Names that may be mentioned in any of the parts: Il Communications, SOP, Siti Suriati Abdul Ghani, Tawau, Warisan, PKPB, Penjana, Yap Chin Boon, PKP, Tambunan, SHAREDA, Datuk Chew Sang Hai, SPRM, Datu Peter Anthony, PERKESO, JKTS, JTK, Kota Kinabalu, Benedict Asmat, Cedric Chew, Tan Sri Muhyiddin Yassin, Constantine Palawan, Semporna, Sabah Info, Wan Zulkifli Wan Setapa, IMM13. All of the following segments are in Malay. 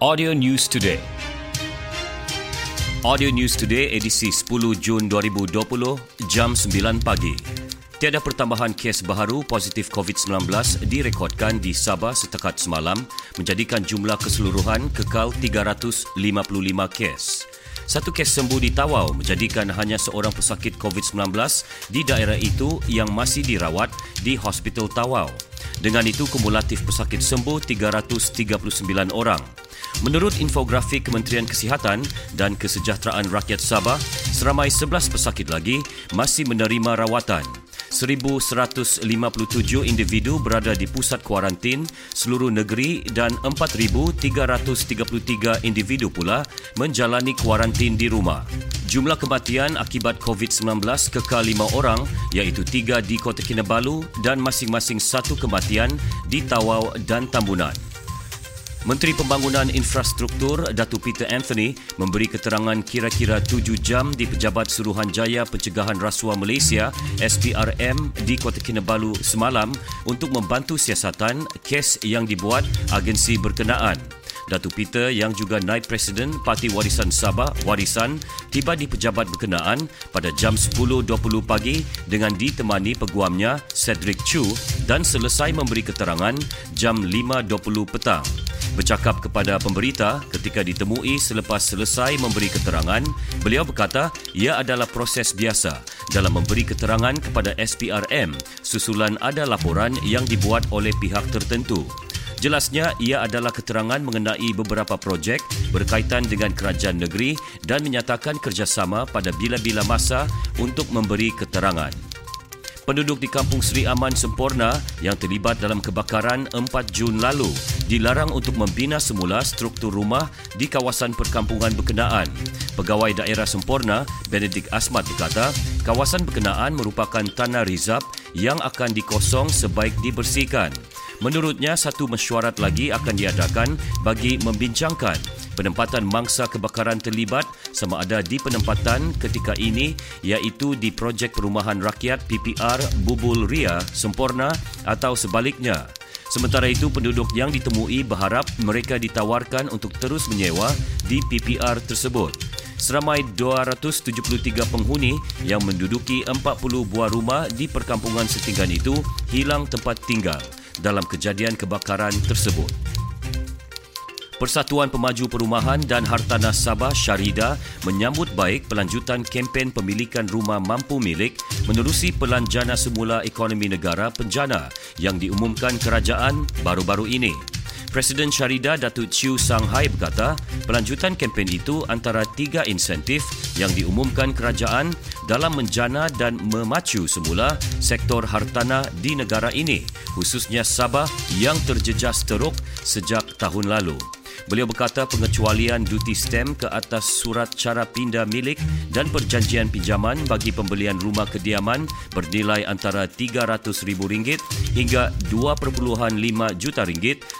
Audio News Today. Audio News Today edisi 10 Jun 2020 jam 9 pagi. Tiada pertambahan kes baharu positif COVID-19 direkodkan di Sabah setakat semalam menjadikan jumlah keseluruhan kekal 355 kes. Satu kes sembuh di Tawau menjadikan hanya seorang pesakit COVID-19 di daerah itu yang masih dirawat di Hospital Tawau. Dengan itu, kumulatif pesakit sembuh 339 orang. Menurut infografik Kementerian Kesihatan dan Kesejahteraan Rakyat Sabah, seramai 11 pesakit lagi masih menerima rawatan. 1,157 individu berada di pusat kuarantin seluruh negeri dan 4,333 individu pula menjalani kuarantin di rumah. Jumlah kematian akibat COVID-19 kekal 5 orang, iaitu 3 di Kota Kinabalu dan masing-masing 1 kematian di Tawau dan Tambunan. Menteri Pembangunan Infrastruktur Datu Peter Anthony memberi keterangan kira-kira 7 jam di Pejabat Suruhanjaya Pencegahan Rasuah Malaysia SPRM di Kota Kinabalu semalam untuk membantu siasatan kes yang dibuat agensi berkenaan. Datu Peter yang juga Naib Presiden Parti Warisan Sabah Warisan tiba di pejabat berkenaan pada jam 10.20 pagi dengan ditemani peguamnya Cedric Chew dan selesai memberi keterangan jam 5.20 petang. Bercakap kepada pemberita ketika ditemui selepas selesai memberi keterangan, beliau berkata ia adalah proses biasa dalam memberi keterangan kepada SPRM susulan ada laporan yang dibuat oleh pihak tertentu. Jelasnya, ia adalah keterangan mengenai beberapa projek berkaitan dengan kerajaan negeri dan menyatakan kerjasama pada bila-bila masa untuk memberi keterangan. Penduduk di Kampung Seri Aman Semporna yang terlibat dalam kebakaran 4 Jun lalu dilarang untuk membina semula struktur rumah di kawasan perkampungan berkenaan. Pegawai daerah Semporna, Benedict Asmat berkata, kawasan berkenaan merupakan tanah rizab yang akan dikosong sebaik dibersihkan. Menurutnya, satu mesyuarat lagi akan diadakan bagi membincangkan penempatan mangsa kebakaran terlibat sama ada di penempatan ketika ini iaitu di projek perumahan rakyat PPR Bubul Ria Semporna atau sebaliknya. Sementara itu, penduduk yang ditemui berharap mereka ditawarkan untuk terus menyewa di PPR tersebut. Seramai 273 penghuni yang menduduki 40 buah rumah di perkampungan setinggan itu hilang tempat tinggal dalam kejadian kebakaran tersebut. Persatuan Pemaju Perumahan dan Hartanah Sabah SHAREDA menyambut baik pelanjutan kempen pemilikan rumah mampu milik menerusi Pelan Jana Semula Ekonomi Negara Penjana yang diumumkan kerajaan baru-baru ini. Presiden SHAREDA Datuk Chew Sang Hai berkata, pelanjutan kempen itu antara 3 insentif yang diumumkan kerajaan dalam menjana dan memacu semula sektor hartanah di negara ini, khususnya Sabah yang terjejas teruk sejak tahun lalu. Beliau berkata pengecualian duty stamp ke atas surat cara pindah milik dan perjanjian pinjaman bagi pembelian rumah kediaman bernilai antara RM300,000 hingga RM2.5 juta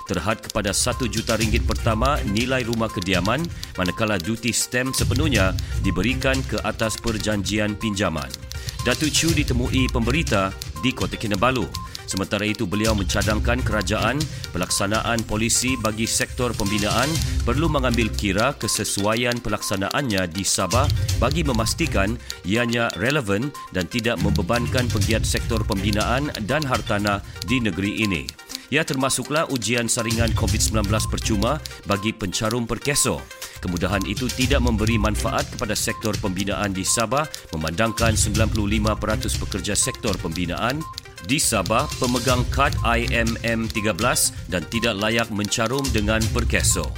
terhad kepada RM1 juta pertama nilai rumah kediaman, manakala duty stamp sepenuhnya diberikan ke atas perjanjian pinjaman. Datuk Chew ditemui pemberita di Kota Kinabalu. Sementara itu, beliau mencadangkan kerajaan pelaksanaan polisi bagi sektor pembinaan perlu mengambil kira kesesuaian pelaksanaannya di Sabah bagi memastikan ianya relevan dan tidak membebankan penggiat sektor pembinaan dan hartanah di negeri ini. Ia termasuklah ujian saringan COVID-19 percuma bagi pencarum perkeso. Kemudahan itu tidak memberi manfaat kepada sektor pembinaan di Sabah memandangkan 95% pekerja sektor pembinaan di Sabah pemegang kad IMM13 dan tidak layak mencarum dengan perkeso.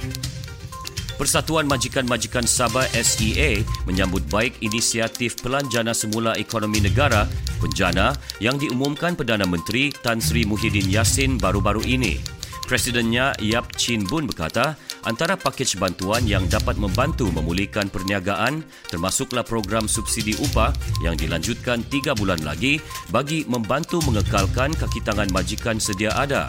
Persatuan Majikan-Majikan Sabah SEA menyambut baik inisiatif Pelan Jana Semula Ekonomi Negara Penjana yang diumumkan Perdana Menteri Tan Sri Muhyiddin Yassin baru-baru ini. Presidennya Yap Chin Boon berkata, antara pakej bantuan yang dapat membantu memulihkan perniagaan termasuklah program subsidi upah yang dilanjutkan 3 bulan lagi bagi membantu mengekalkan kaki tangan majikan sedia ada.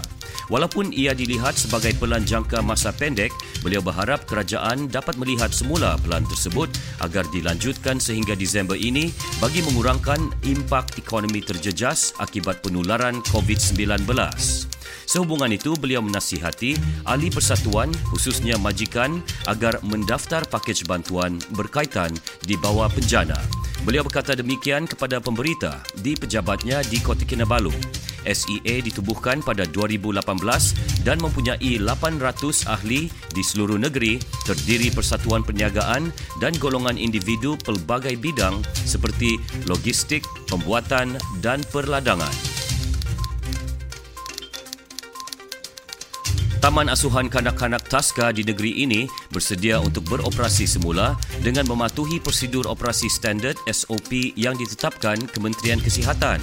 Walaupun ia dilihat sebagai pelan jangka masa pendek, beliau berharap kerajaan dapat melihat semula pelan tersebut agar dilanjutkan sehingga Disember ini bagi mengurangkan impak ekonomi terjejas akibat penularan COVID-19. Sehubungan itu, beliau menasihati ahli persatuan khususnya majikan agar mendaftar pakej bantuan berkaitan di bawah penjana. Beliau berkata demikian kepada pemberita di pejabatnya di Kota Kinabalu. SEA ditubuhkan pada 2018 dan mempunyai 800 ahli di seluruh negeri, terdiri persatuan perniagaan dan golongan individu pelbagai bidang seperti logistik, pembuatan dan perladangan. Taman Asuhan Kanak-Kanak Taska di negeri ini bersedia untuk beroperasi semula dengan mematuhi prosedur operasi standard SOP yang ditetapkan Kementerian Kesihatan.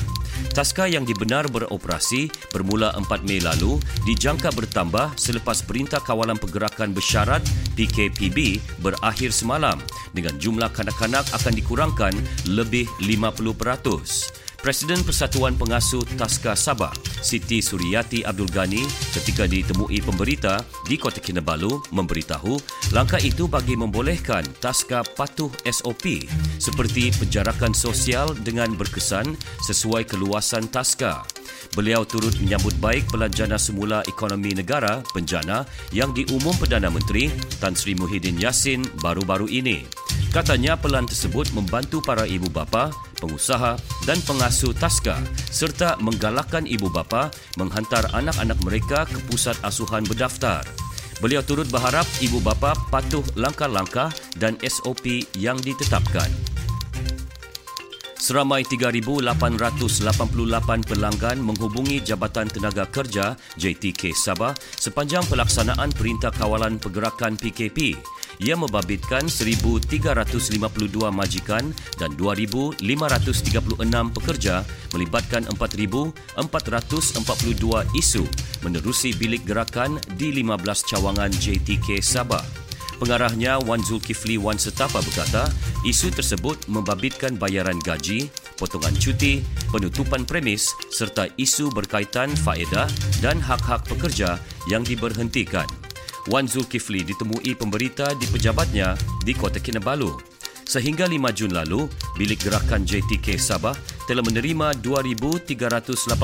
Taska yang dibenar beroperasi bermula 4 Mei lalu dijangka bertambah selepas Perintah Kawalan Pergerakan Bersyarat PKPB berakhir semalam dengan jumlah kanak-kanak akan dikurangkan lebih 50%. Presiden Persatuan Pengasuh Taska Sabah, Siti Suriati Abdul Ghani, ketika ditemui pemberita di Kota Kinabalu memberitahu langkah itu bagi membolehkan Taska patuh SOP seperti penjarakan sosial dengan berkesan sesuai keluasan Taska. Beliau turut menyambut baik Pelanjana Semula Ekonomi Negara Penjana yang diumum Perdana Menteri Tan Sri Muhyiddin Yassin baru-baru ini. Katanya pelan tersebut membantu para ibu bapa, pengusaha dan pengasuh taska serta menggalakkan ibu bapa menghantar anak-anak mereka ke pusat asuhan berdaftar. Beliau turut berharap ibu bapa patuh langkah-langkah dan SOP yang ditetapkan. Seramai 3,888 pelanggan menghubungi Jabatan Tenaga Kerja JTK Sabah sepanjang pelaksanaan Perintah Kawalan Pergerakan PKP. Ia membabitkan 1,352 majikan dan 2,536 pekerja melibatkan 4,442 isu menerusi bilik gerakan di 15 cawangan JTK Sabah. Pengarahnya Wan Zulkifli Wan Setapa berkata, isu tersebut membabitkan bayaran gaji, potongan cuti, penutupan premis serta isu berkaitan faedah dan hak-hak pekerja yang diberhentikan. Wan Zulkifli ditemui pemberita di pejabatnya di Kota Kinabalu. Sehingga 5 Jun lalu, bilik gerakan JTK Sabah telah menerima 2,386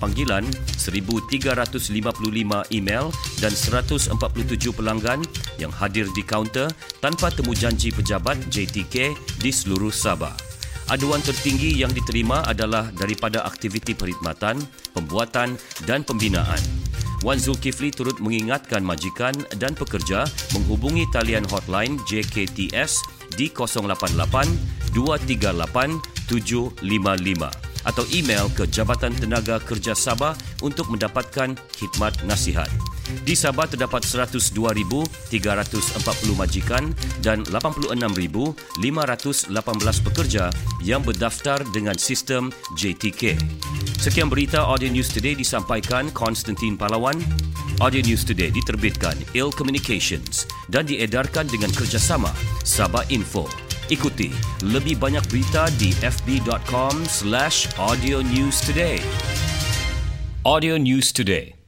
panggilan, 1,355 email dan 147 pelanggan yang hadir di kaunter tanpa temujanji pejabat JTK di seluruh Sabah. Aduan tertinggi yang diterima adalah daripada aktiviti perkhidmatan, pembuatan dan pembinaan. Wan Zulkifli turut mengingatkan majikan dan pekerja menghubungi talian hotline JKTS di 088 238 755 atau email ke Jabatan Tenaga Kerja Sabah untuk mendapatkan khidmat nasihat. Di Sabah terdapat 102,340 majikan dan 86,518 pekerja yang berdaftar dengan sistem JTK. Sekian berita Audio News Today disampaikan Constantine Palawan. Audio News Today diterbitkan Il Communications dan diedarkan dengan kerjasama Sabah Info. Ikuti lebih banyak berita di fb.com/audionewstoday. Audio News Today.